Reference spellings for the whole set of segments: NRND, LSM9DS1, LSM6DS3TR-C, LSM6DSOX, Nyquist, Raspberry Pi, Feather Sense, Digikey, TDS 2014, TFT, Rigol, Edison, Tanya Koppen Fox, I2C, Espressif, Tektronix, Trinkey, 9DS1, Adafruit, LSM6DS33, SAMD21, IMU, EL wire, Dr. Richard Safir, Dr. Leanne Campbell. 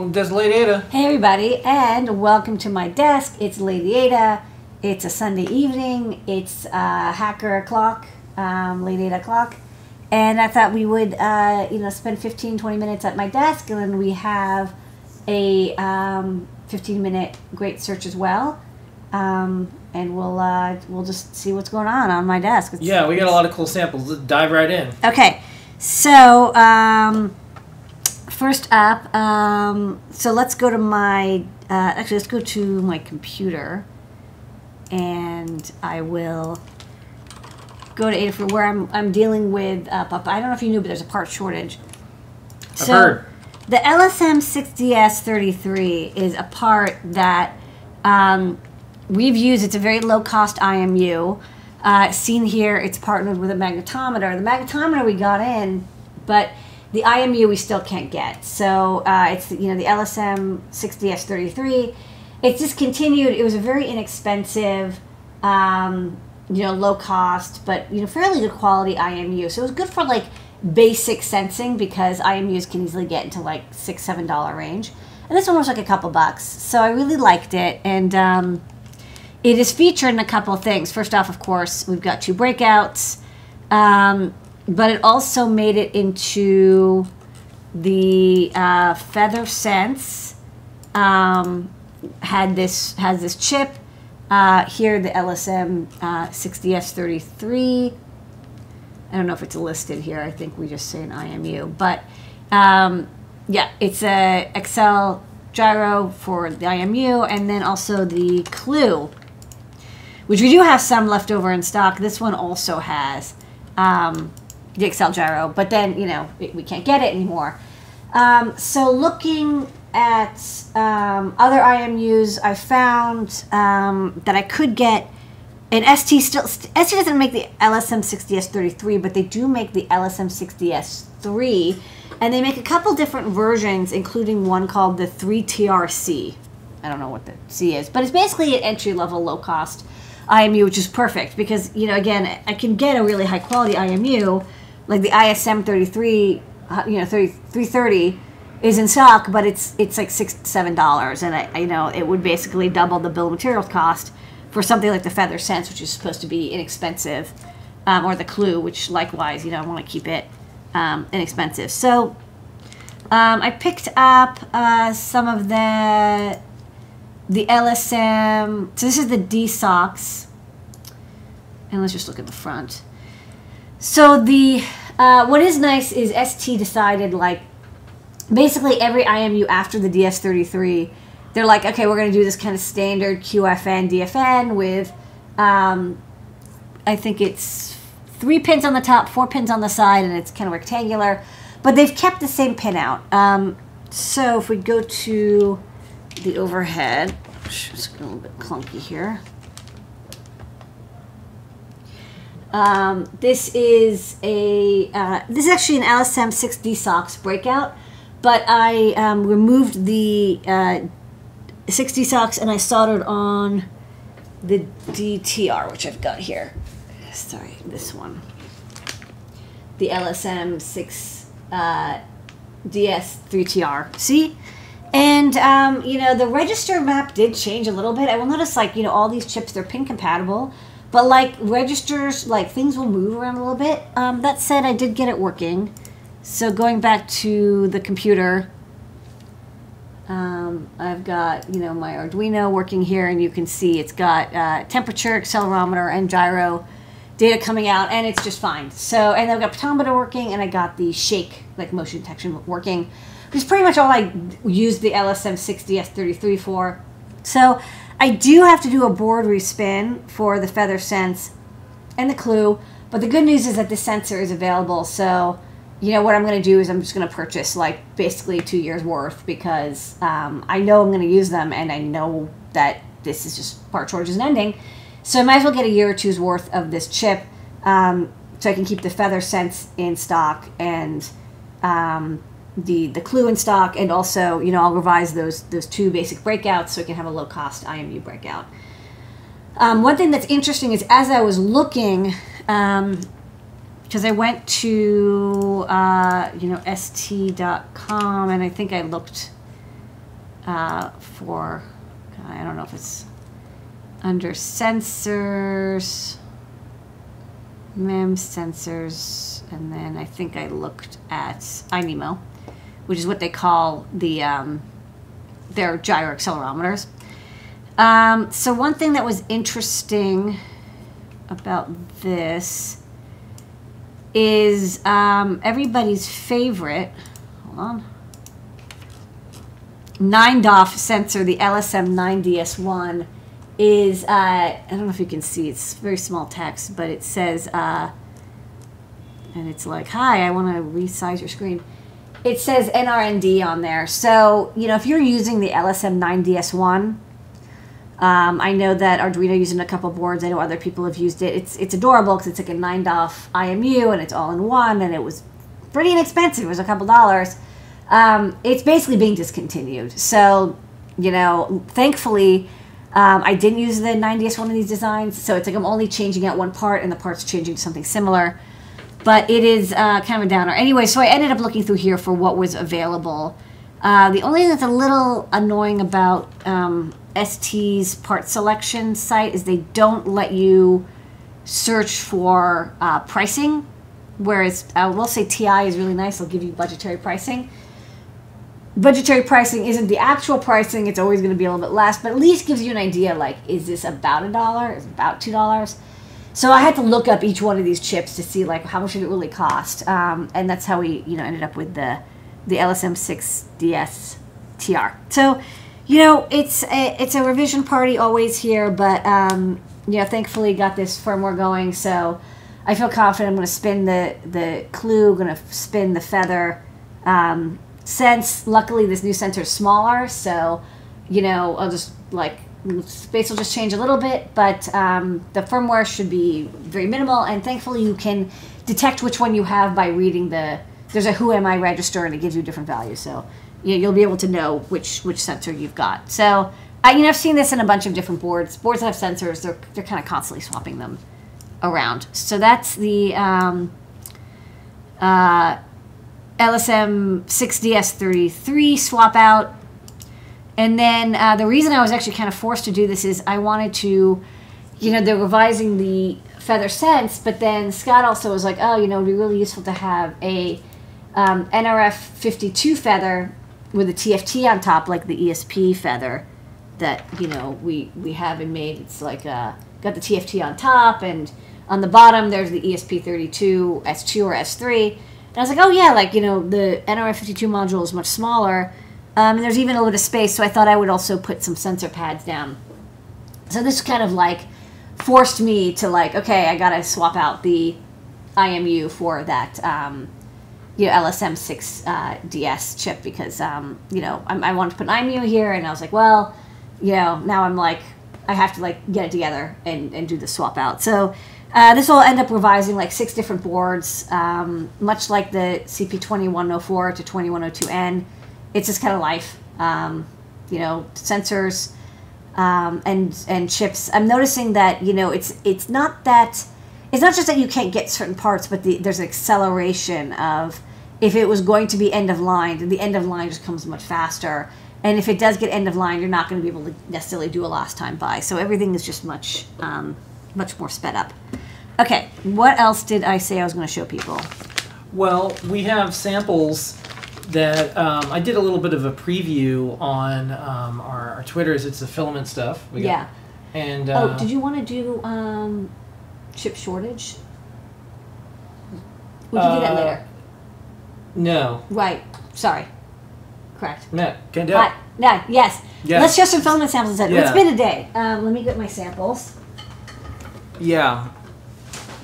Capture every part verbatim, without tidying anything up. welcome to Desk Lady Ada. Hey everybody, and welcome to my desk. It's Lady Ada. It's a Sunday evening. It's uh, hacker o'clock, um, Lady Ada o'clock. And I thought we would uh, you know, spend fifteen, twenty minutes at my desk, and then we have a um, fifteen minute great search as well. Um, and we'll uh, we'll just see what's going on on my desk. It's, yeah, we got a lot of cool samples. Let's dive right in. Okay, so um, first up, um, so let's go to my uh, actually let's go to my computer, and I will go to Adafruit where I'm I'm dealing with. Uh, I don't know if you knew, but there's a part shortage. I've so heard. The L S M six D S thirty-three is a part that. Um, We've used, it's a very low-cost I M U. Uh, seen here, it's partnered with a magnetometer. The magnetometer we got in, but the I M U we still can't get. So uh, it's, you know, the L S M six D S thirty-three. It's discontinued. It was a very inexpensive, um, you know, low-cost, but, you know, fairly good quality I M U. So it was good for, like, basic sensing because I M Us can easily get into, like, six, seven dollar range. And this one was, like, a couple bucks. So I really liked it, and... Um, It is featured in a couple of things. First off, of course, we've got two breakouts, um, but it also made it into the uh, Feather Sense. Um, had this has this chip uh, here, the L S M six D S thirty-three. I don't know if it's listed here. I think we just say an I M U, but um, yeah, it's a Excel gyro for the I M U, and then also the Clue, which we do have some left over in stock. This one also has um, the Excel gyro, but then, you know, it, we can't get it anymore. Um, so looking at um, other I M Us, I found um, that I could get an S T. Still, S T doesn't make the L S M six D S thirty-three, but they do make the L S M six D S three, and they make a couple different versions, including one called the three T R C. I don't know what the C is, but it's basically an entry-level, low-cost I M U, which is perfect because, you know, again, I can get a really high quality I M U, like the I S M thirty-three, you know, thirty-three thirty is in stock, but it's it's like six, seven dollars, and I, I you know, it would basically double the bill of material cost for something like the Feather Sense, which is supposed to be inexpensive, um, or the Clue, which likewise, you know, I want to keep it um, inexpensive. So um, I picked up uh, some of the The L S M, so this is the D S O X, and let's just look at the front. So the, uh, what is nice is S T decided, like, basically every I M U after the D S thirty-three, they're like, okay, we're going to do this kind of standard Q F N, D F N with, um, I think it's three pins on the top, four pins on the side, and it's kind of rectangular, but they've kept the same pin out. Um, so if we go to... the overhead, it's a little bit clunky here. Um, this is a uh, this is actually an L S M six D S O X breakout, but I um, removed the uh, six D S O X and I soldered on the D T R, which I've got here. Sorry, this one, the L S M six D S three T R C. And, um, you know, the register map did change a little bit. I will notice, like, you know, all these chips, they're pin compatible. But, like, registers, like, things will move around a little bit. Um, that said, I did get it working. So going back to the computer, um, I've got, you know, my Arduino working here. And you can see it's got uh, temperature, accelerometer, and gyro data coming out. And it's just fine. So, and I've got potentiometer working. And I got the shake, like, motion detection working. Which is pretty much all I used the L S M six D S thirty-three for. So I do have to do a board respin for the Feather Sense and the Clue, but the good news is that the sensor is available. So, you know, what I'm going to do is I'm just going to purchase, like, basically two years worth because um, I know I'm going to use them, and I know that this is just part shortage isn't ending. So I might as well get a year or two's worth of this chip um, so I can keep the Feather Sense in stock and... Um, the the Clue in stock, and also, you know, I'll revise those those two basic breakouts so we can have a low cost I M U breakout. Um, one thing that's interesting is as I was looking, um, because I went to uh, you know, S T dot com, and I think I looked uh, for, I don't know if it's under sensors, M E M sensors, and then I think I looked at iNemo, which is what they call the um, their gyro accelerometers. Um, so one thing that was interesting about this is um, everybody's favorite, hold on, nine D O F sensor, the L S M nine D S one, is, uh, I don't know if you can see, it's very small text, but it says, uh, and it's like, hi, I want to resize your screen. It says N R N D on there. So, you know, if you're using the L S M nine D S one, um, I know that Arduino using a couple boards. I know other people have used it. It's it's adorable because it's like a nine D O F I M U, and it's all in one, and it was pretty inexpensive. It was a couple dollars. Um, it's basically being discontinued. So, you know, thankfully, Um, I didn't use the nine D S one in these designs, so it's like I'm only changing out one part, and the part's changing to something similar. But it is uh, kind of a downer. Anyway, so I ended up looking through here for what was available. Uh, the only thing that's a little annoying about um, S T's part selection site is they don't let you search for uh, pricing, whereas I will say T I is really nice. They'll give you budgetary pricing. Budgetary pricing isn't the actual pricing. It's always going to be a little bit less, but at least gives you an idea, like, is this about a dollar? Is it about two dollars? So I had to look up each one of these chips to see, like, how much did it really cost? Um, and that's how we, you know, ended up with the the L S M six D S T R. So, you know, it's a, it's a revision party always here, but, um, you know, thankfully got this firmware going. So I feel confident. I'm going to spin the, the Clue, going to spin the Feather, um, Sense. Luckily this new sensor is smaller, so, you know, I'll just, like, space will just change a little bit, but um, the firmware should be very minimal, and thankfully you can detect which one you have by reading the, there's a who am I register, and it gives you different values, so you know, you'll be able to know which which sensor you've got. So I, you know, I've seen this in a bunch of different boards boards that have sensors. They're, they're kind of constantly swapping them around. So that's the um, uh, L S M six D S thirty-three swap out. And then uh, the reason I was actually kind of forced to do this is I wanted to, you know, they're revising the Feather Sense, but then Scott also was like, oh, you know, it would be really useful to have a um, N R F fifty-two feather with a T F T on top, like the E S P feather that, you know, we, we haven't made. It's like uh, got the T F T on top, and on the bottom there's the E S P thirty-two, S two or S three. And I was like, oh, yeah, like, you know, the N R F fifty-two module is much smaller. Um, and there's even a little bit of space, so I thought I would also put some sensor pads down. So this kind of, like, forced me to, like, okay, I got to swap out the I M U for that, um, you know, L S M six D S uh, chip because, um, you know, I, I wanted to put an I M U here. And I was like, well, you know, now I'm, like, I have to, like, get it together and, and do the swap out. So Uh, this will end up revising like six different boards, um, much like the C P twenty-one oh four to twenty-one oh two N. It's just kind of life, um, you know, sensors um, and and chips. I'm noticing that, you know, it's it's not that it's not just that you can't get certain parts, but the, there's an acceleration of if it was going to be end of line, then the end of line just comes much faster. And if it does get end of line, you're not going to be able to necessarily do a last time buy. So everything is just much. Um, much more sped up. Okay, what else did I say I was going to show people? Well, we have samples that um, I did a little bit of a preview on um, our, our Twitters. It's the filament stuff. We yeah. Got, and uh, oh, did you want to do um, chip shortage? We can uh, do that later. No. Right. Sorry. Correct. No. Can do it. No. Yes. Yes. Let's show some filament samples. Yeah. It's been a day. Um, let me get my samples. Yeah.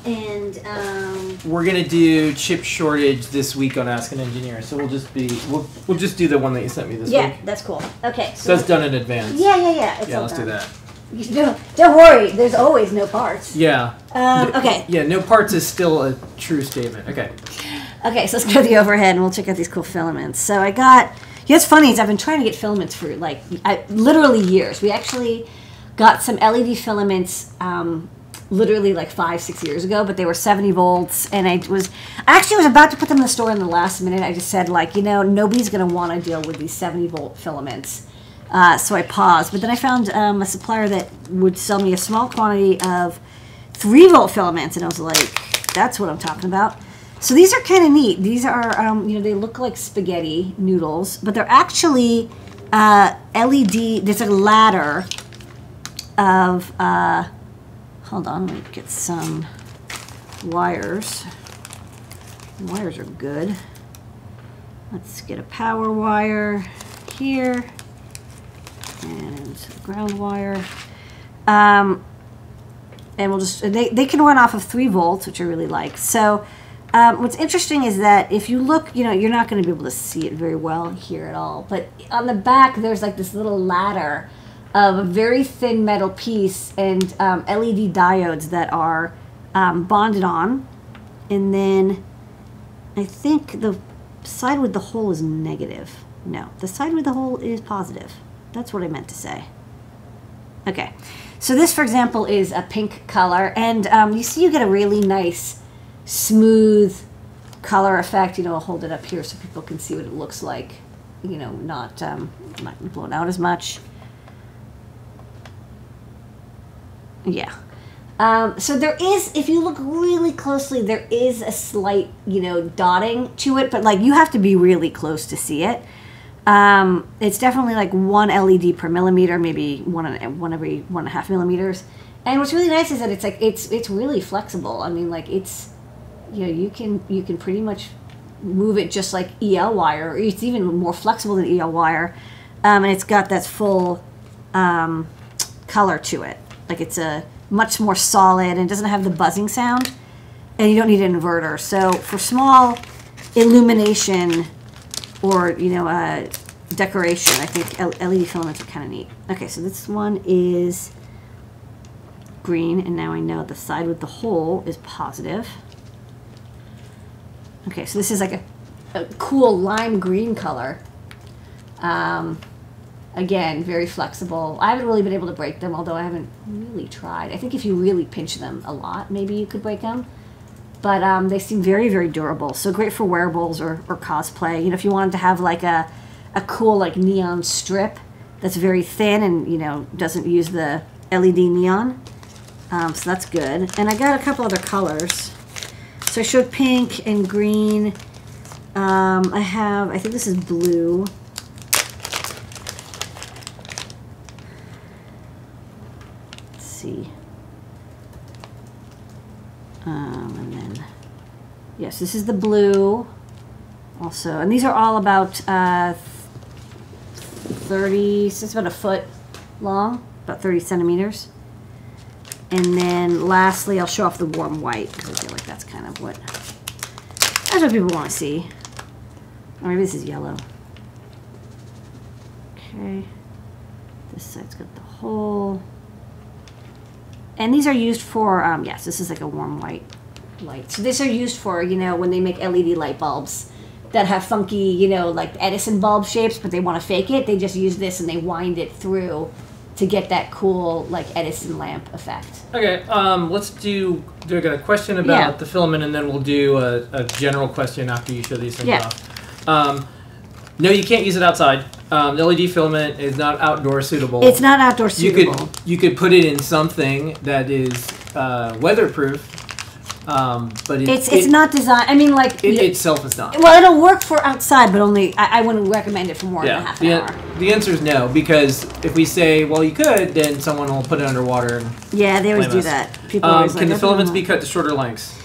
And um, we're gonna do chip shortage this week on Ask an Engineer, so we'll just be we'll we'll just do the one that you sent me this yeah, week. Yeah, that's cool. Okay. So, so that's done in advance. Yeah, yeah, yeah. It's yeah, let's done. do that. You don't, don't worry. There's always no parts. Yeah. Um, okay. Yeah, no parts is still a true statement. Okay. Okay, so let's go to the overhead and we'll check out these cool filaments. So I got. Yeah, it's funny is I've been trying to get filaments for like I, literally years. We actually got some L E D filaments. Um, literally like five, six years ago, but they were seventy volts, and I was, I actually was about to put them in the store in the last minute. I just said, like, you know, nobody's going to want to deal with these seventy volt filaments. Uh, so I paused. But then I found um, a supplier that would sell me a small quantity of three volt filaments, and I was like, that's what I'm talking about. So these are kind of neat. These are, um, you know, they look like spaghetti noodles, but they're actually uh, L E D. There's a ladder of, uh, hold on, let me get some wires. The wires are good. Let's get a power wire here and ground wire. Um, and we'll just, they, they can run off of three volts, which I really like. So um, what's interesting is that if you look, you know, you're not going to be able to see it very well here at all. But on the back, there's like this little ladder of a very thin metal piece and um, L E D diodes that are um, bonded on. And then I think the side with the hole is negative. No, the side with the hole is positive. That's what I meant to say. Okay. So this, for example, is a pink color, and um, you see you get a really nice, smooth color effect. You know, I'll hold it up here so people can see what it looks like, you know, not, um, not blown out as much. Yeah. Um, so there is, if you look really closely, there is a slight, you know, dotting to it, but like you have to be really close to see it. Um, it's definitely like one L E D per millimeter, maybe one one every one and a half millimeters. And what's really nice is that it's like it's it's really flexible. I mean, like it's, you know, you can you can pretty much move it just like E L wire. Or it's even more flexible than E L wire, um, and it's got that full um, color to it. Like it's a much more solid and doesn't have the buzzing sound, and you don't need an inverter. So for small illumination, or, you know, uh, decoration, I think L E D filaments are kind of neat. Okay, so this one is green, and now I know the side with the hole is positive. Okay, so this is like a, a cool lime green color. Um, again, very flexible. I haven't really been able to break them, although I haven't really tried. I think if you really pinch them a lot, maybe you could break them. But um, they seem very, very durable. So great for wearables or, or cosplay. You know, if you wanted to have like a, a cool like neon strip that's very thin and, you know, doesn't use the L E D neon. Um, so that's good. And I got a couple other colors. So I showed pink and green. Um, I have, I think this is blue. Let's see. Um, and then, yes, this is the blue also. And these are all about uh, thirty, so it's about a foot long, about thirty centimeters. And then lastly, I'll show off the warm white, because I feel like that's kind of what, that's what people want to see. Or maybe this is yellow. Okay. This side's got the hole. And these are used for, um, yes, this is like a warm white light. So these are used for, you know, when they make L E D light bulbs that have funky, you know, like Edison bulb shapes, but they want to fake it. They just use this and they wind it through to get that cool, like, Edison lamp effect. Okay, um, let's do, do I got a question about yeah. the filament, and then we'll do a, a general question after you show these things yeah. off. Um, no, you can't use it outside. Um, the L E D filament is not outdoor suitable. It's not outdoor suitable. You could, you could put it in something that is uh, weatherproof, um, but it, it's it's it, not designed. I mean, like it, it itself is not. Well, it'll work for outside, but only I, I wouldn't recommend it for more yeah. than half an the, hour. The answer is no, because if we say, well, you could, then someone will put it underwater. And yeah, they always do us. that. People um, always can like, the filaments be cut to shorter lengths?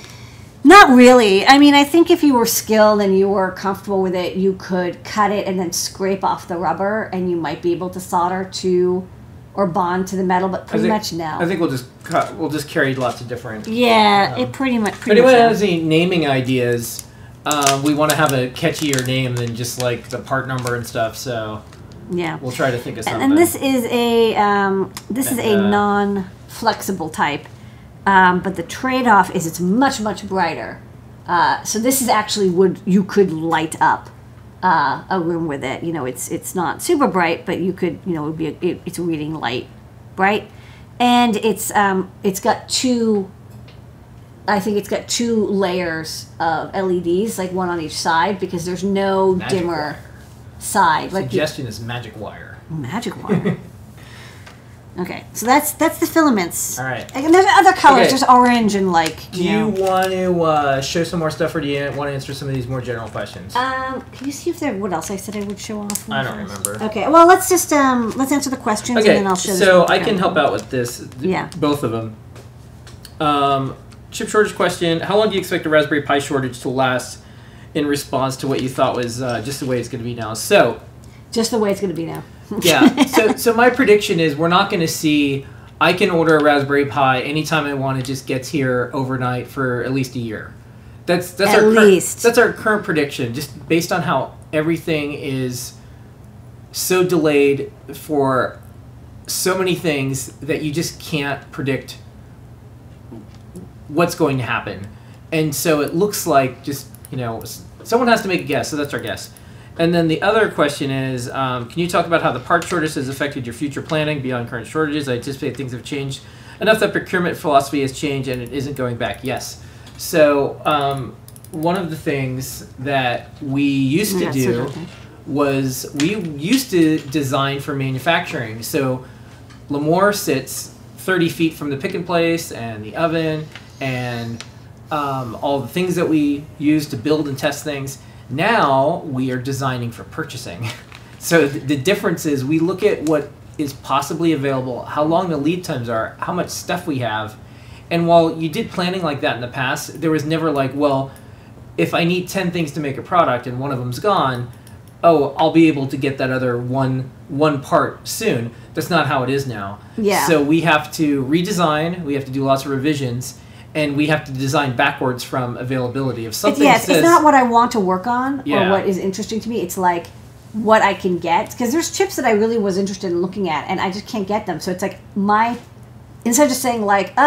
Not really. I mean, I think if you were skilled and you were comfortable with it, you could cut it and then scrape off the rubber, and you might be able to solder to or bond to the metal, but pretty think, much no. I think we'll just cut, we'll just carry lots of different. Yeah, um, it pretty much. Pretty but anyone much has any naming ideas? Uh, we want to have a catchier name than just like the part number and stuff. So yeah, we'll try to think of something. And this is a um, this and, is a uh, non-flexible type. Um, but the trade-off is it's much, much brighter. Uh, so this is actually would you could light up uh, a room with it. You know, it's it's not super bright, but you could, you know, it would be a, it, it's reading light, bright, and it's um, it's got two. I think it's got two layers of L E Ds, like one on each side, because there's no magic dimmer wire. Side. Like suggestion is magic wire. Magic wire. Okay, so that's that's the filaments. All right. And there's other colors. Okay. There's orange and like. You do know. you want to uh, show some more stuff, or do you want to answer some of these more general questions? Um, can you see if there what else I said I would show off? I don't first? remember. Okay, well let's just um let's answer the questions okay. and then I'll show. So I can help out with this. Yeah. Both of them. Um, chip shortage question: how long do you expect the Raspberry Pi shortage to last? In response to what you thought was uh, just the way it's going to be now. So. Just the way it's going to be now. Yeah. So, so my prediction is we're not going to see, I can order a Raspberry Pi anytime I want. It just gets here overnight for at least a year. That's that's at our least. That's our current prediction, just based on how everything is so delayed for so many things that you just can't predict what's going to happen. And so it looks like just, you know, someone has to make a guess, so that's our guess. And then the other question is, um, can you talk about how the part shortage has affected your future planning beyond current shortages? I anticipate things have changed enough that procurement philosophy has changed and it isn't going back. Yes. So um, one of the things that we used to do was we used to design for manufacturing. So Lemoore sits thirty feet from the pick and place and the oven and um, all the things that we use to build and test things. Now we are designing for purchasing. So th the difference is we look at what is possibly available, how long the lead times are, how much stuff we have. And while you did planning like that in the past, there was never like, well, if I need ten things to make a product and one of them's gone, oh, I'll be able to get that other one one part soon. That's not how it is now. Yeah. So we have to redesign, we have to do lots of revisions, and we have to design backwards from availability of something. Yes, says, it's not what I want to work on yeah. or what is interesting to me. It's like what I can get. Because there's chips that I really was interested in looking at, and I just can't get them. So it's like my, instead of just saying like, ah,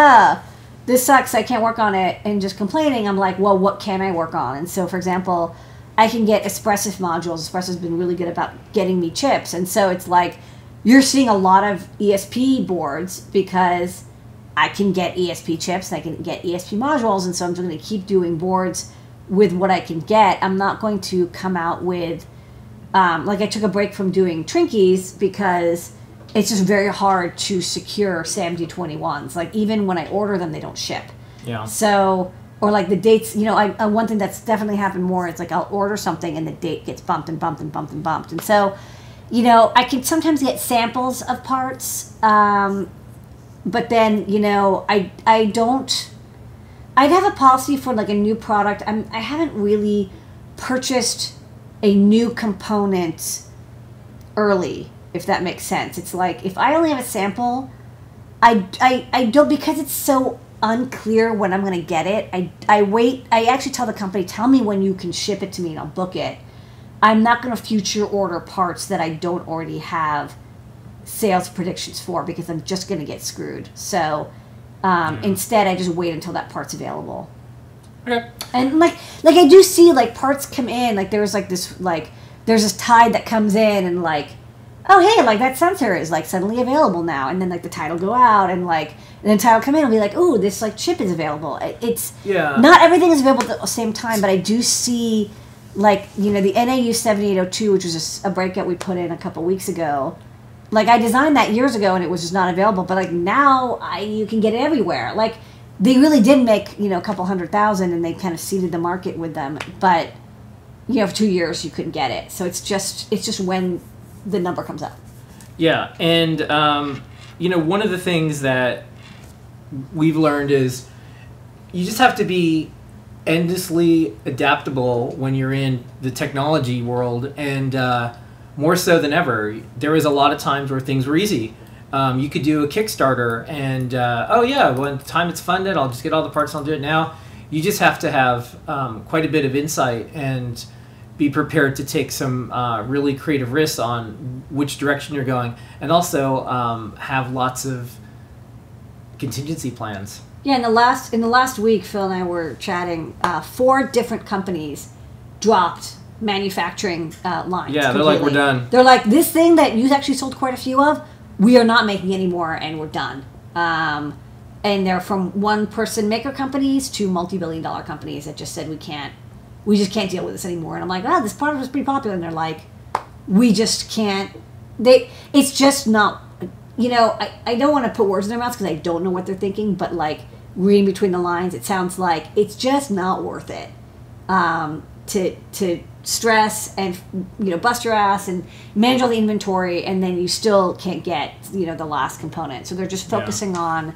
oh, this sucks, I can't work on it, and just complaining, I'm like, well, what can I work on? And so, for example, I can get Espressif modules. Espressif's been really good about getting me chips. And so it's like you're seeing a lot of E S P boards because I can get E S P chips, I can get E S P modules, and so I'm just going to keep doing boards with what I can get. I'm not going to come out with, um, like I took a break from doing Trinkies because it's just very hard to secure S A M D twenty-ones. Like even when I order them, they don't ship. Yeah. So, or like the dates, you know, I, I one thing that's definitely happened more, it's like I'll order something and the date gets bumped and bumped and bumped and bumped. And so, you know, I can sometimes get samples of parts, um, but then, you know, I I don't, I'd have a policy for like a new product. I'm, I haven't really purchased a new component early, if that makes sense. It's like, if I only have a sample, I, I, I don't, because it's so unclear when I'm going to get it, I, I wait, I actually tell the company, tell me when you can ship it to me and I'll book it. I'm not going to future order parts that I don't already have sales predictions for, because I'm just going to get screwed. So um, mm. instead, I just wait until that part's available. Okay. And like, like I do see like parts come in. Like there's like this like there's this Tide that comes in and like, oh hey, like that sensor is like suddenly available now. And then like the Tide will go out and like and then Tide will come in and be like, oh, this like chip is available. It's yeah. Not everything is available at the same time, but I do see like you know the N A U seventy-eight oh two, which was a, a breakout we put in a couple weeks ago. Like, I designed that years ago, and it was just not available. But, like, now I, you can get it everywhere. Like, they really did make, you know, a couple hundred thousand, and they kind of seeded the market with them. But, you know, for two years, you couldn't get it. So it's just it's just when the number comes up. Yeah. And, um, you know, one of the things that we've learned is you just have to be endlessly adaptable when you're in the technology world. And, uh more so than ever, there was a lot of times where things were easy. Um, you could do a Kickstarter and, uh, oh yeah, when the time it's funded, I'll just get all the parts and I'll do it now. You just have to have um, quite a bit of insight and be prepared to take some uh, really creative risks on which direction you're going. And also um, have lots of contingency plans. Yeah, in the last, in the last week, Phil and I were chatting, uh, four different companies dropped manufacturing uh, lines. Yeah, completely. They're like, we're done. They're like, this thing that you actually sold quite a few of, we are not making anymore, and we're done. Um, and they're from one-person maker companies to multi-billion dollar companies that just said, we can't, we just can't deal with this anymore. And I'm like, oh, this product was pretty popular. And they're like, we just can't, They, it's just not, you know, I, I don't want to put words in their mouths because I don't know what they're thinking, but like reading between the lines, it sounds like it's just not worth it um, to, to stress and, you know, bust your ass and manage all the inventory, and then you still can't get, you know, the last component. So they're just focusing yeah. on,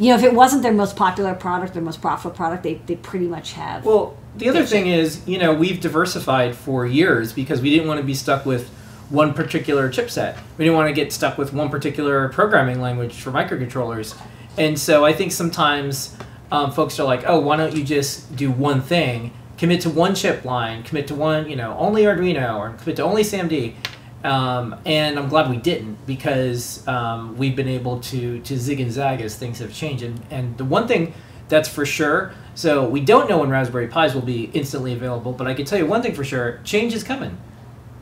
you know, if it wasn't their most popular product, their most profitable product, they, they pretty much have. Well, the other thing is, you know, we've diversified for years because we didn't want to be stuck with one particular chipset. We didn't want to get stuck with one particular programming language for microcontrollers. And so I think sometimes um, folks are like, oh, why don't you just do one thing, commit to one chip line, commit to one, you know, only Arduino, or commit to only S A M D. Um, and I'm glad we didn't, because um, we've been able to, to zig and zag as things have changed. And, and the one thing that's for sure, so we don't know when Raspberry Pis will be instantly available, but I can tell you one thing for sure, change is coming.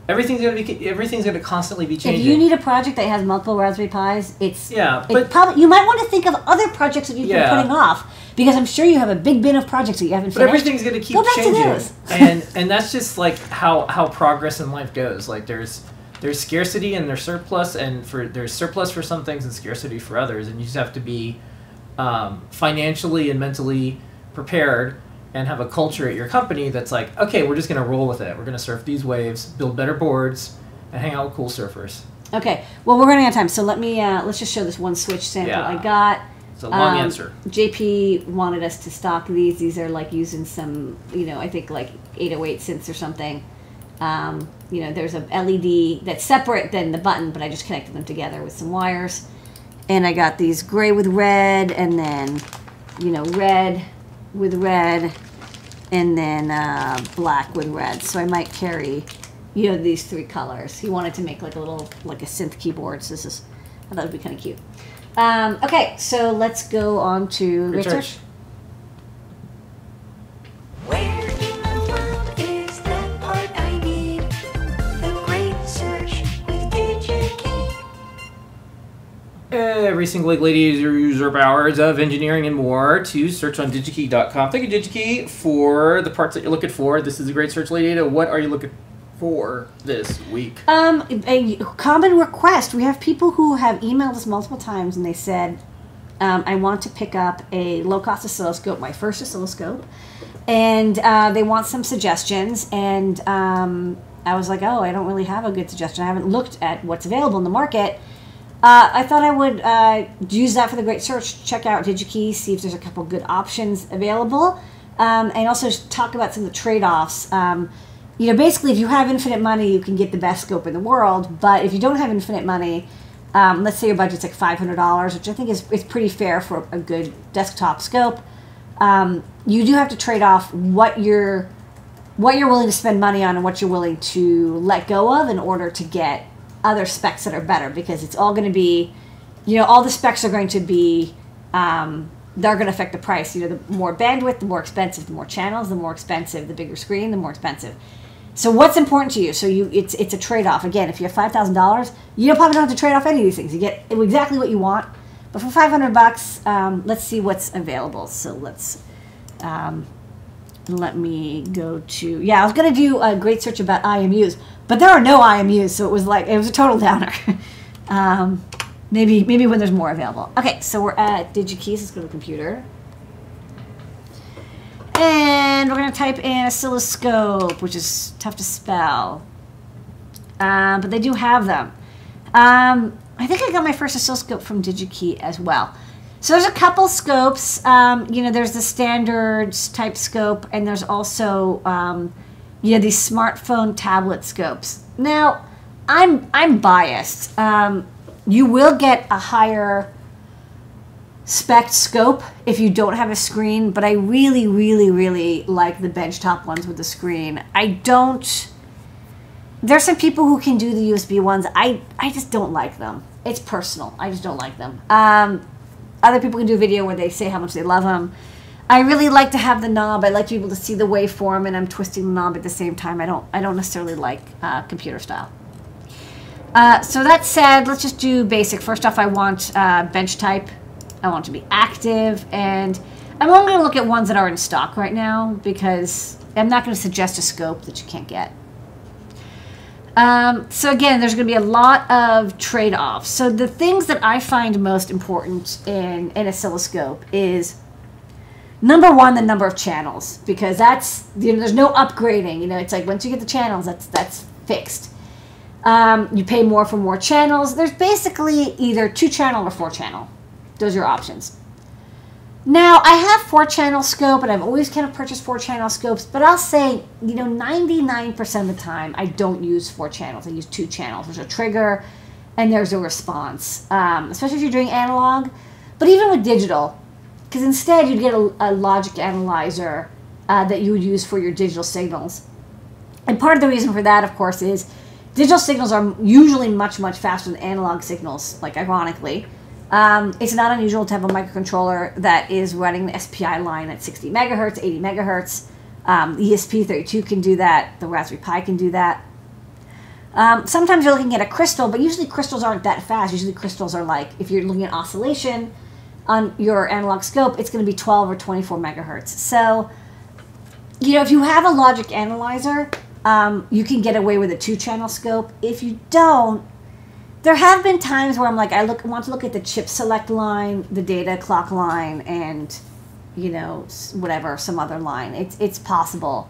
Everything's gonna be. Everything's gonna constantly be changing. If you need a project that has multiple Raspberry Pis, it's yeah. But it probably, you might want to think of other projects that you've yeah. been putting off, because I'm sure you have a big bin of projects that you haven't. But finished. everything's gonna keep Go back changing, to those. and and that's just like how how progress in life goes. Like there's there's scarcity and there's surplus, and for there's surplus for some things and scarcity for others, and you just have to be um, financially and mentally prepared. And have a culture at your company that's like, okay, we're just going to roll with it. We're going to surf these waves, build better boards, and hang out with cool surfers. Okay. Well, we're running out of time, so let me uh, let's just show this one switch sample yeah. I got. It's a long um, answer. J P wanted us to stock these. These are like using some, you know, I think like eight oh eight synths or something. Um, you know, there's a L E D that's separate than the button, but I just connected them together with some wires. And I got these gray with red, and then, you know, red with red, and then uh, black with red. So I might carry, you know, these three colors. He wanted to make like a little, like a synth keyboard. So this is, I thought it would be kind of cute. Um, okay, so let's go on to research. research. Every single Lady user hours of engineering and more to search on digikey dot com. Thank you, Digikey, for the parts that you're looking for. This is a great search, Lady Ada. What are you looking for this week? Um, a common request. We have people who have emailed us multiple times, and they said, um, I want to pick up a low-cost oscilloscope, my first oscilloscope, and uh, they want some suggestions, and um, I was like, oh, I don't really have a good suggestion. I haven't looked at what's available in the market. Uh, I thought I would uh, use that for the great search. Check out Digikey, see if there's a couple good options available, um, and also talk about some of the trade-offs. Um, you know, basically, if you have infinite money, you can get the best scope in the world. But if you don't have infinite money, um, let's say your budget's like five hundred dollars, which I think is is pretty fair for a good desktop scope. Um, you do have to trade off what you're what you're willing to spend money on and what you're willing to let go of in order to get other specs that are better, because it's all going to be, you know, all the specs are going to be, um, they're going to affect the price. You know, the more bandwidth, the more expensive, the more channels, the more expensive, the bigger screen, the more expensive. So what's important to you? So you, it's it's a trade-off. Again, if you have five thousand dollars, you probably don't have to trade off any of these things. You get exactly what you want. But for five hundred bucks, um, let's see what's available. So let's, um, let me go to, yeah, I was going to do a great search about I M Us. But there are no I M Us, so it was like, it was a total downer. um, maybe maybe when there's more available. Okay, so we're at DigiKeys. Let's go to the computer. And we're going to type in oscilloscope, which is tough to spell. Um, but they do have them. Um, I think I got my first oscilloscope from DigiKey as well. So there's a couple scopes. Um, you know, there's the standard type scope, and there's also... Um, you know, these smartphone tablet scopes. Now, I'm I'm biased. Um, you will get a higher spec scope if you don't have a screen, but I really, really, really like the benchtop ones with the screen. I don't. There's some people who can do the U S B ones. I I just don't like them. It's personal. I just don't like them. Um, other people can do a video where they say how much they love them. I really like to have the knob. I like to be able to see the waveform, and I'm twisting the knob at the same time. I don't, I don't necessarily like uh, computer style. Uh, so that said, let's just do basic. First off, I want uh, bench type. I want to be active, and I'm only going to look at ones that are in stock right now, because I'm not going to suggest a scope that you can't get. Um, so again, there's going to be a lot of trade-offs. So the things that I find most important in an oscilloscope is, number one, the number of channels, because that's, you know, there's no upgrading. You know, it's like once you get the channels, that's that's fixed. Um, you pay more for more channels. There's basically either two channel or four channel. Those are your options. Now, I have four-channel scope, and I've always kind of purchased four-channel scopes, but I'll say, you know, ninety-nine percent of the time, I don't use four channels. I use two channels. There's a trigger, and there's a response, um, especially if you're doing analog, but even with digital, because instead you'd get a, a logic analyzer uh, that you would use for your digital signals. And part of the reason for that, of course, is digital signals are usually much, much faster than analog signals, like ironically. Um, it's not unusual to have a microcontroller that is running the S P I line at sixty megahertz, eighty megahertz. Um, the E S P thirty-two can do that. The Raspberry Pi can do that. Um, sometimes you're looking at a crystal, but usually crystals aren't that fast. Usually crystals are like, if you're looking at oscillation on your analog scope, it's going to be twelve or twenty-four megahertz. So, you know, if you have a logic analyzer, um, you can get away with a two-channel scope. If you don't, there have been times where I'm like, I look want to look at the chip select line, the data clock line, and, you know, whatever, some other line. It's, it's possible.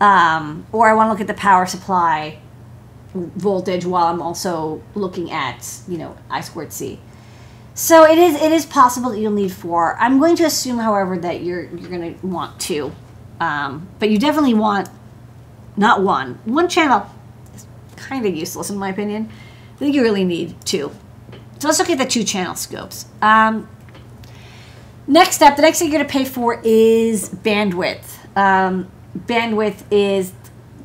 Um, or I want to look at the power supply voltage while I'm also looking at, you know, I squared C. So it is, it is possible that you'll need four. I'm going to assume, however, that you're, you're going to want two. Um, but you definitely want not one. One channel is kind of useless, in my opinion. I think you really need two. So let's look at the two channel scopes. Um, next step, the next thing you're going to pay for is bandwidth. Um, bandwidth is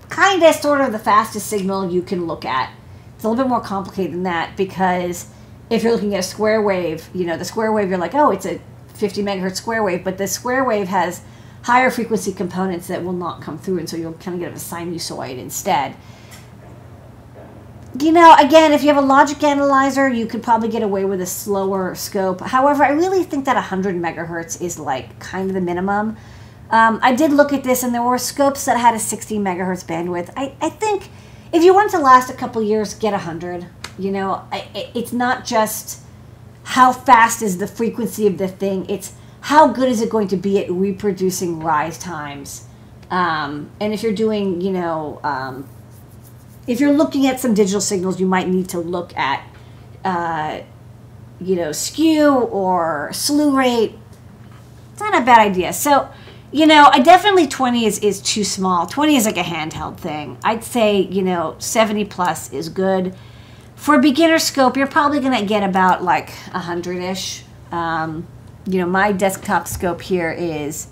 kind of sort of the fastest signal you can look at. It's a little bit more complicated than that, because if you're looking at a square wave, you know, the square wave, you're like, oh, it's a fifty megahertz square wave, but the square wave has higher frequency components that will not come through, and so you'll kind of get a sinusoid instead. You know, again, if you have a logic analyzer, you could probably get away with a slower scope. However, I really think that one hundred megahertz is like kind of the minimum. Um, I did look at this, and there were scopes that had a sixty megahertz bandwidth. I, I think if you want to last a couple years, get one hundred. You know, I, it, it's not just how fast is the frequency of the thing. It's how good is it going to be at reproducing rise times. Um, and if you're doing, you know... Um, if you're looking at some digital signals, you might need to look at, uh, you know, skew or slew rate. It's not a bad idea. So, you know, I definitely twenty is, is too small. twenty is like a handheld thing. I'd say, you know, seventy plus is good. For a beginner scope, you're probably going to get about like one hundred-ish. Um, you know, my desktop scope here is,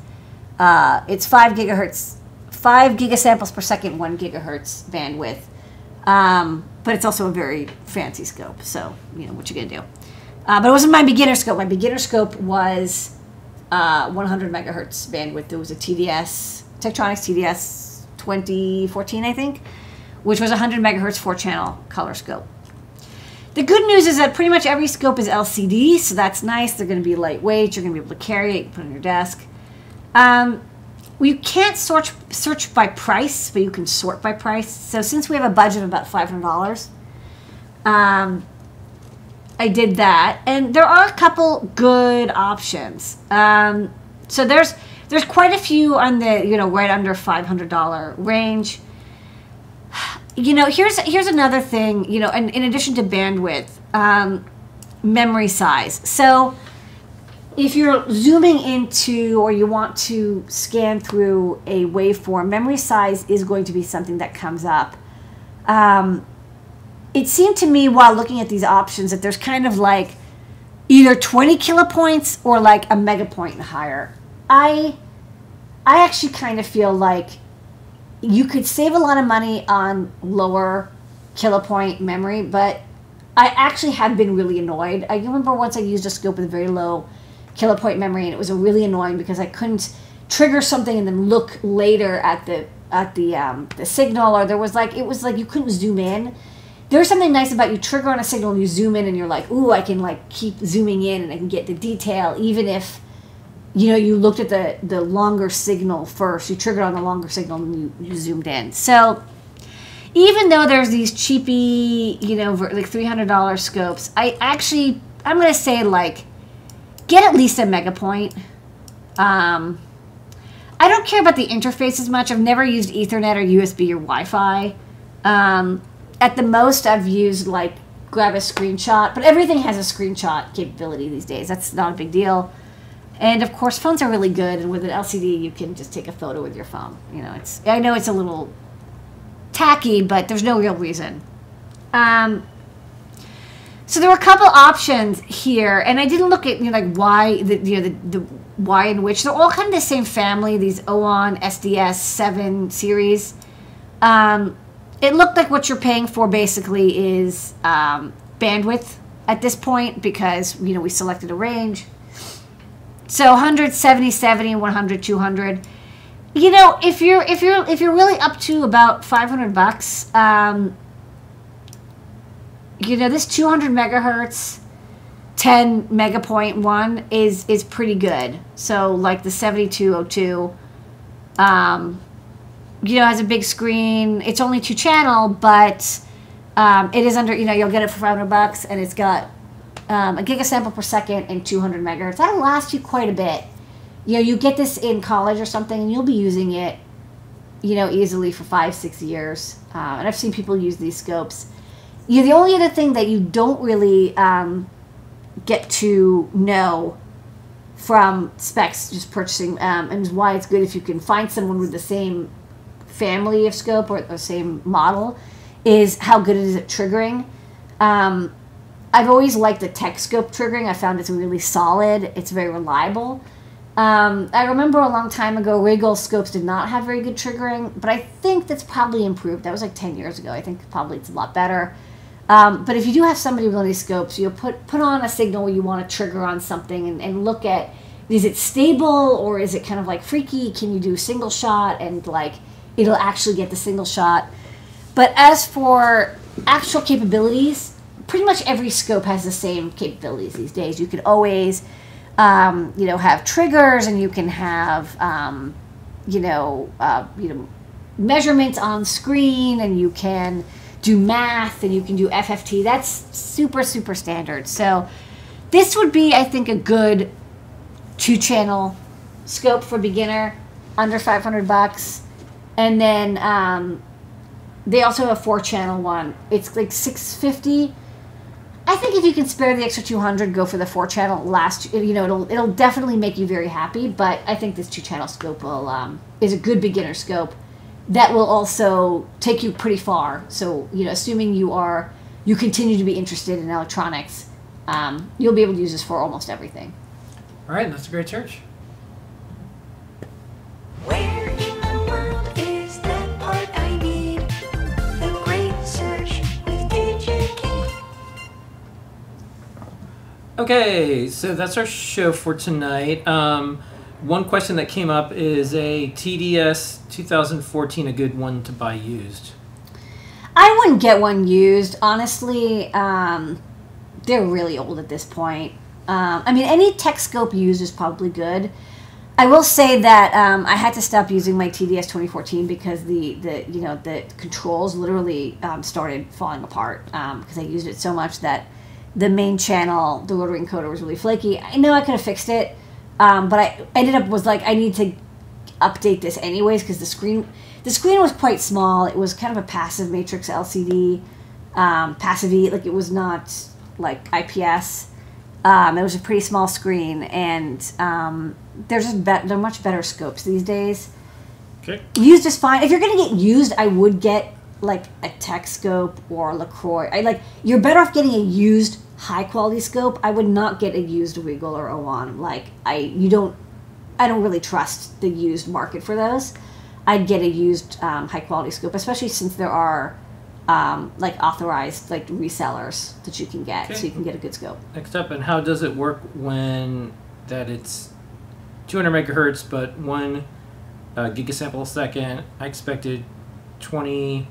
uh, it's five gigahertz, five gigasamples per second, one gigahertz bandwidth. Um, but it's also a very fancy scope, so, you know, what you gonna do. Uh, but it wasn't my beginner scope. My beginner scope was uh, one hundred megahertz bandwidth. It was a T D S, Tektronix T D S twenty fourteen, I think, which was one hundred megahertz four-channel color scope. The good news is that pretty much every scope is L C D, so that's nice. They're going to be lightweight. You're going to be able to carry it. You can put it on your desk. Um, You can't search, search by price, but you can sort by price. So since we have a budget of about five hundred dollars, um, I did that. And there are a couple good options. Um, so there's there's quite a few on the, you know, right under five hundred dollar range. You know, here's, here's another thing, you know, and in addition to bandwidth, um, memory size. So... if you're zooming into or you want to scan through a waveform, memory size is going to be something that comes up. Um, it seemed to me while looking at these options that there's kind of like either twenty kilopoints or like a megapoint and higher. I, I actually kind of feel like you could save a lot of money on lower kilopoint memory, but I actually have been really annoyed. I remember once I used a scope with a very low kilopoint memory, and it was really annoying because I couldn't trigger something and then look later at the at the um, the signal, or there was like it was like you couldn't zoom in. There's something nice about you trigger on a signal and you zoom in, and you're like, ooh, I can like keep zooming in and I can get the detail, even if you know you looked at the the longer signal first. You triggered on the longer signal and you, you zoomed in. So even though there's these cheapy, you know, like three hundred dollar scopes, I actually, I'm going to say, like, get at least a Megapoint. Um, I don't care about the interface as much. I've never used Ethernet or U S B or Wi-Fi. Um, at the most, I've used, like, grab a screenshot. But everything has a screenshot capability these days. That's not a big deal. And, of course, phones are really good. And with an L C D, you can just take a photo with your phone. You know, it's, I know it's a little tacky, but there's no real reason. Um, so there were a couple options here. And I didn't look at, you know, like, why, the, you know, the, the why and which. They're all kind of the same family, these O N, S D S seven series. Um, it looked like what you're paying for, basically, is um, bandwidth at this point, because, you know, we selected a range. So one hundred, seventy, seventy, one hundred, two hundred. You know, if you're if you're if you're really up to about five hundred bucks, um, you know, this two hundred megahertz, ten megapoint one is is pretty good. So like the seventy-two oh two, um, you know, has a big screen. It's only two channel, but um, it is under, you know, you'll get it for five hundred bucks, and it's got Um, a gigasample per second and two hundred megahertz. That'll last you quite a bit. You know, you get this in college or something, and you'll be using it, you know, easily for five, six years. Uh, and I've seen people use these scopes. You know, the only other thing that you don't really um, get to know from specs, just purchasing, um, and why it's good if you can find someone with the same family of scope or the same model, is how good it is at triggering. Um, I've always liked the tech scope triggering. I found it's really solid. It's very reliable. Um, I remember a long time ago, Rigol scopes did not have very good triggering, but I think that's probably improved. That was like ten years ago. I think probably it's a lot better. Um, but if you do have somebody with one of these scopes, you'll put, put on a signal where you want to trigger on something, and, and look at, is it stable, or is it kind of like freaky? Can you do single shot? And like, it'll actually get the single shot. But as for actual capabilities, pretty much every scope has the same capabilities these days. You can always, um, you know, have triggers, and you can have, um, you know, uh, you know, measurements on screen, and you can do math, and you can do F F T. That's super, super standard. So this would be, I think, a good two-channel scope for beginner, under five hundred bucks, and then um, they also have a four-channel one. It's like six fifty. I think if you can spare the extra two hundred, go for the four channel. Last, you know, it'll it'll definitely make you very happy. But I think this two channel scope will um, is a good beginner scope that will also take you pretty far. So, you know, assuming you are you continue to be interested in electronics, um, you'll be able to use this for almost everything. All right, that's a great search. Where in the world is that part I need? The great search with Digikey. Okay, so that's our show for tonight. Um, one question that came up is, a T D S twenty fourteen a good one to buy used? I wouldn't get one used, honestly. Um, they're really old at this point. Um, I mean, any tech scope used is probably good. I will say that um, I had to stop using my T D S twenty fourteen because the, the you know the controls literally um, started falling apart um, because I used it so much that the main channel, the rotary encoder, was really flaky. I know I could have fixed it, um, but I ended up was like, I need to update this anyways, because the screen, the screen was quite small. It was kind of a passive matrix L C D, um, passive E, like it was not like I P S. Um, it was a pretty small screen, and um, they're just be they're much better scopes these days. Okay. Used is fine. If you're gonna get used, I would get like a tech scope or LaCroix. I like you're better off getting a used high quality scope. I would not get a used Rigol or O N. Like I, you don't, I don't really trust the used market for those. I'd get a used um, high quality scope, especially since there are um, like authorized like resellers that you can get, okay. So you can get a good scope. Next up, and how does it work when that it's two hundred megahertz but one uh, gigasample a second? I expected twenty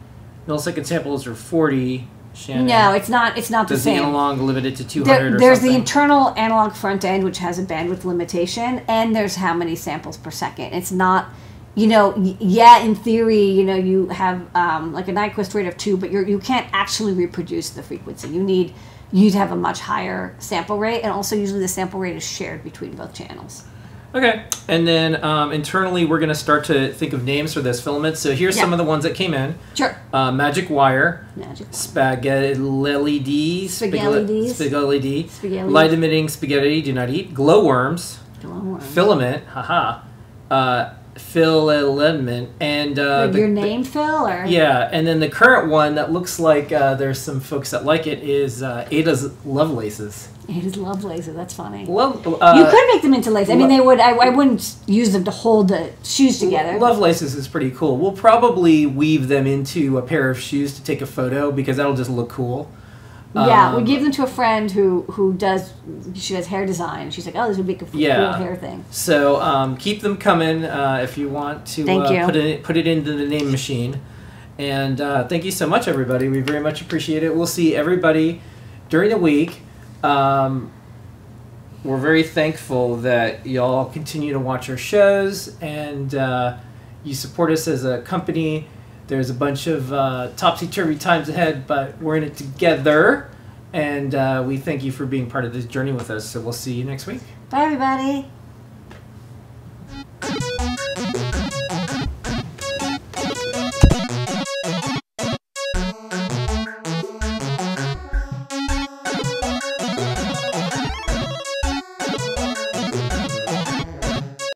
millisecond samples or forty. Shannon, no, it's not. It's not the same. Does the analog limit it to two hundred? There, there's or the internal analog front end, which has a bandwidth limitation, and there's how many samples per second. It's not you know, yeah, in theory, you know, you have um, like a Nyquist rate of two, but you're, you can't actually reproduce the frequency. You need, you'd have a much higher sample rate, and also usually the sample rate is shared between both channels. Okay, and then um, internally we're going to start to think of names for this filament. So here's yeah. some of the ones that came in. Sure. Uh, magic wire. Magic wire. Spaghetti LED. Spaghetti Spaghetti Spaghetti. Light emitting spaghetti. Do not eat. Glowworms. Glowworms. Filament. Haha. Uh, filament. And uh, the, your name, the, Phil? Or? Yeah, and then the current one that looks like uh, there's some folks that like it is uh, Ada's Lovelaces. Ada's Lovelaces, that's funny. Love, uh, you could make them into laces. I mean, they would. I, I wouldn't use them to hold the shoes together. Lovelaces is pretty cool. We'll probably weave them into a pair of shoes to take a photo because that'll just look cool. Yeah, um, we gave them to a friend who who does. She does hair design. She's like, oh, this would be a cool yeah. hair thing. So um, keep them coming uh, if you want to. Thank uh, you. Put it put it into the name machine, and uh, thank you so much, everybody. We very much appreciate it. We'll see everybody during the week. Um, we're very thankful that y'all continue to watch our shows and uh, you support us as a company. There's a bunch of uh, topsy-turvy times ahead, but we're in it together, and uh, we thank you for being part of this journey with us. So we'll see you next week. Bye, everybody.